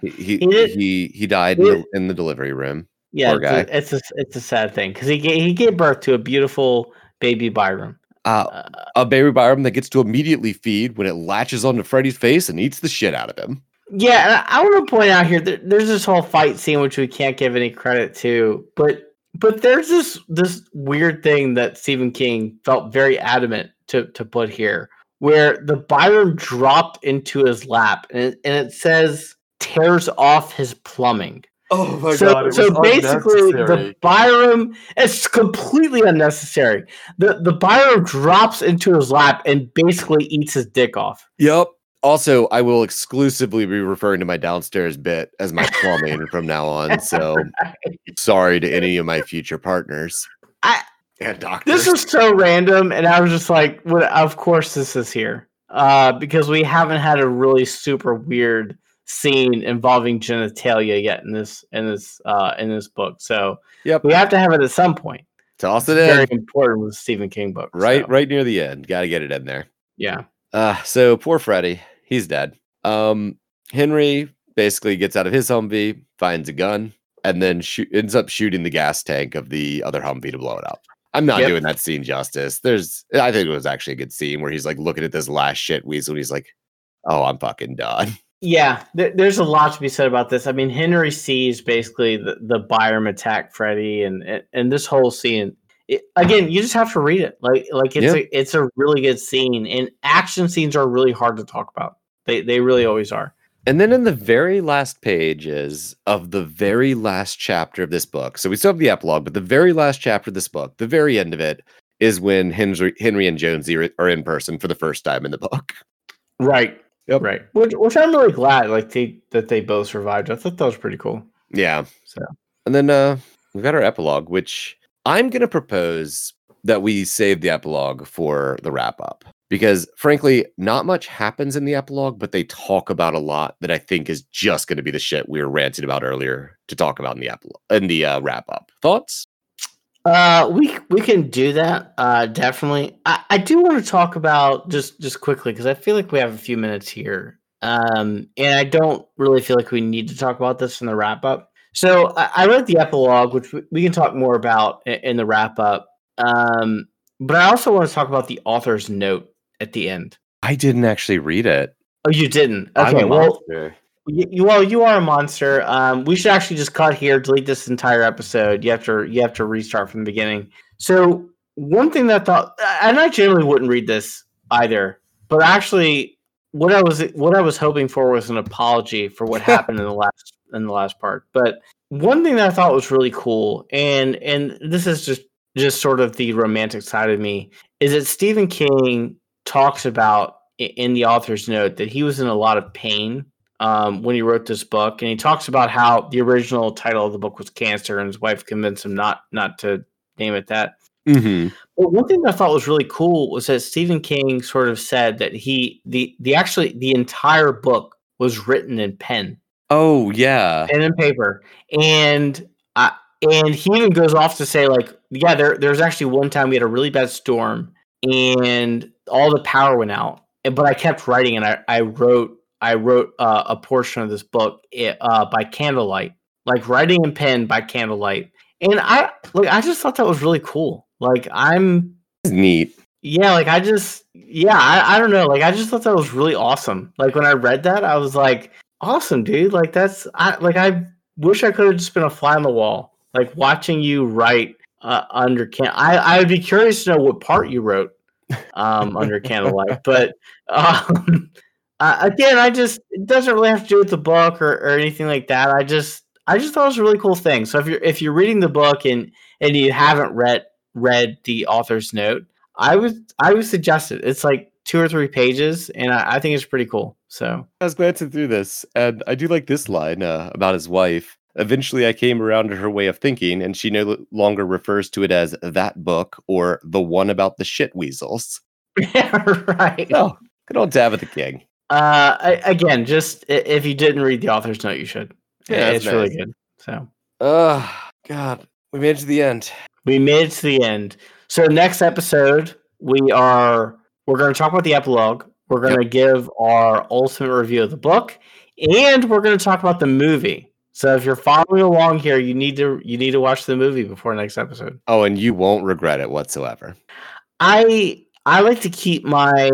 he, he, he, he he died he, in, the, in the delivery room. Yeah, it's a, it's a it's a sad thing because he he gave birth to a beautiful baby Byram. Uh, a baby Byram that gets to immediately feed when it latches onto Freddy's face and eats the shit out of him. Yeah, and I want to point out here, there, there's this whole fight scene which we can't give any credit to, but but there's this this weird thing that Stephen King felt very adamant to to put here, where the Byram dropped into his lap, and it, and it says tears off his plumbing. Oh my so, god! It so was basically, the Byram it's completely unnecessary. The the Byram drops into his lap and basically eats his dick off. Yep. Also, I will exclusively be referring to my downstairs bit as my plumbing from now on. So sorry to any of my future partners. I and doctors. This is so random, and I was just like, well, "Of course, this is here," uh, because we haven't had a really super weird scene involving genitalia yet in this in this uh in this book, so yep. we have to have it at some point. Toss it in. Very important with Stephen King book, right? So. Right near the end, got to get it in there. Yeah. Uh so poor Freddy, he's dead. Um, Henry basically gets out of his Humvee, finds a gun, and then sh- ends up shooting the gas tank of the other Humvee to blow it up. I'm not yep. doing that scene justice. There's, I think it was actually a good scene where he's like looking at this last shit weasel, and he's like, "Oh, I'm fucking done." Yeah, th- there's a lot to be said about this. I mean, Henry sees basically the, the Byram attack Freddy, and, and and this whole scene. It, again, you just have to read it. Like like it's yeah. a, it's a really good scene, and action scenes are really hard to talk about. They they really always are. And then in the very last pages of the very last chapter of this book, so we still have the epilogue, but the very last chapter of this book, the very end of it, is when Henry Henry and Jonesy are in person for the first time in the book. Right. Yep. Right. Which, which I'm really glad, like they that they both survived. I thought that was pretty cool. Yeah. So and then uh, we've got our epilogue, which I'm gonna propose that we save the epilogue for the wrap up because, frankly, not much happens in the epilogue, but they talk about a lot that I think is just gonna be the shit we were ranting about earlier to talk about in the epilogue in the uh, wrap up. Thoughts? Uh, we we can do that. Uh, definitely. I, I do want to talk about just just quickly because I feel like we have a few minutes here. Um, and I don't really feel like we need to talk about this in the wrap up. So I, I read the epilogue, which we, we can talk more about in, in the wrap up. Um, but I also want to talk about the author's note at the end. I didn't actually read it. Oh, you didn't? Okay. I'm a well, monster. You, well, you are a monster. Um, we should actually just cut here, delete this entire episode. You have to, you have to restart from the beginning. So one thing that I thought, and I generally wouldn't read this either, but actually, what I was, what I was hoping for was an apology for what happened in the last, in the last part. But one thing that I thought was really cool, and and this is just, just sort of the romantic side of me, is that Stephen King talks about in the author's note that he was in a lot of pain. Um, when he wrote this book, and he talks about how the original title of the book was Cancer, and his wife convinced him not not to name it that. Mm-hmm. But one thing that I thought was really cool was that Stephen King sort of said that he the the actually the entire book was written in pen. Oh yeah, pen and paper, and uh, and he even goes off to say like, yeah, there there's actually one time we had a really bad storm, and all the power went out, but I kept writing, and I I wrote. I wrote uh, a portion of this book uh, by candlelight, like writing in pen by candlelight. And I like, I just thought that was really cool. Like I'm it's neat. Yeah. Like I just, yeah, I, I don't know. Like, I just thought that was really awesome. Like when I read that, I was like, awesome, dude. Like that's I like, I wish I could have just been a fly on the wall, like watching you write uh, under can. I, I would be curious to know what part you wrote um, under candlelight, but um, Uh, again, I just it doesn't really have to do with the book or, or anything like that. I just I just thought it was a really cool thing. So if you're if you're reading the book and and you haven't read read the author's note, I would I would suggest it. It's like two or three pages, and I, I think it's pretty cool. So I was glancing through this, and I do like this line uh, about his wife. Eventually, I came around to her way of thinking, and she no longer refers to it as that book or the one about the shit weasels. Yeah, right. Oh, good old Tabitha King. Uh, I, again, just if you didn't read the author's note, you should. Yeah, it's nice. Really good. So, oh god, we made it to the end. We made it to the end. So next episode, we are we're going to talk about the epilogue. We're going to yep. give our ultimate review of the book, and we're going to talk about the movie. So if you're following along here, you need to you need to watch the movie before next episode. Oh, and you won't regret it whatsoever. I. I like to keep my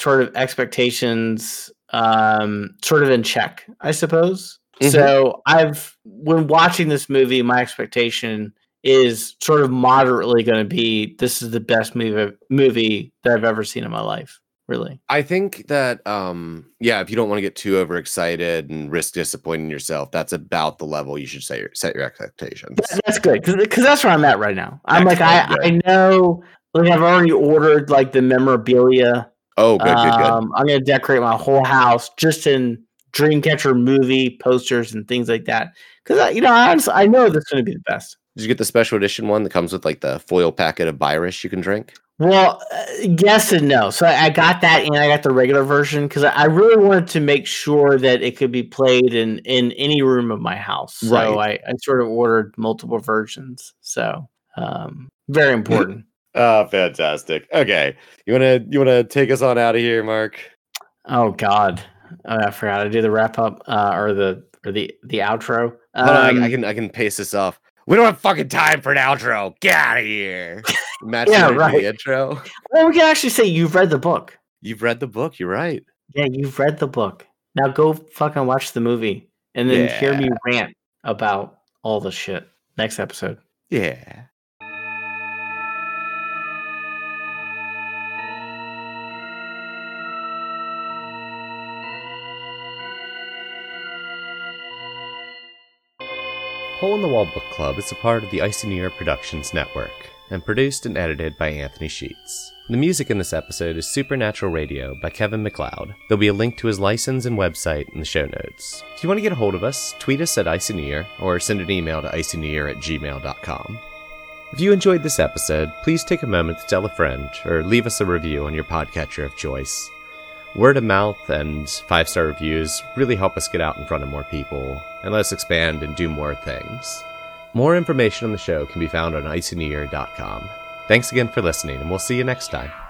sort of expectations um, sort of in check, I suppose. Mm-hmm. So I've, when watching this movie, my expectation is sort of moderately going to be, this is the best movie movie that I've ever seen in my life. Really, I think that um, yeah, if you don't want to get too overexcited and risk disappointing yourself, that's about the level you should set your, set your expectations. That's good, because that's where I'm at right now. I'm that's like, I, I know, like I've already ordered like the memorabilia. Oh, good, um, good, good. I'm gonna decorate my whole house just in Dreamcatcher movie posters and things like that, because you know, I honestly, I know that's gonna be the best. Did you get the special edition one that comes with like the foil packet of Birish you can drink? Well, uh, yes and no. So I, I got that, and I got the regular version because I, I really wanted to make sure that it could be played in, in any room of my house. So right. I, I sort of ordered multiple versions. So um, very important. Oh, fantastic. Okay, you wanna you wanna take us on out of here, Mark? Oh God, oh, I forgot to do the wrap up uh, or the or the the outro. Um, Hold on, I, I can I can pace this off. We don't have fucking time for an outro. Get out of here. Imagine yeah, right. The intro. Well, we can actually say you've read the book. You've read the book. You're right. Yeah, you've read the book. Now go fucking watch the movie and then yeah. hear me rant about all the shit next episode. Yeah. Hole in the Wall Book Club is a part of the Isoneer Productions Network and produced and edited by Anthony Sheets. The music in this episode is Supernatural Radio by Kevin MacLeod. There'll be a link to his license and website in the show notes. If you want to get a hold of us, tweet us at Isoneer or send an email to isoneer at gmail dot com. If you enjoyed this episode, please take a moment to tell a friend or leave us a review on your podcatcher of choice. Word of mouth and five-star reviews really help us get out in front of more people, and let us expand and do more things. More information on the show can be found on isoneer dot com. Thanks again for listening, and we'll see you next time.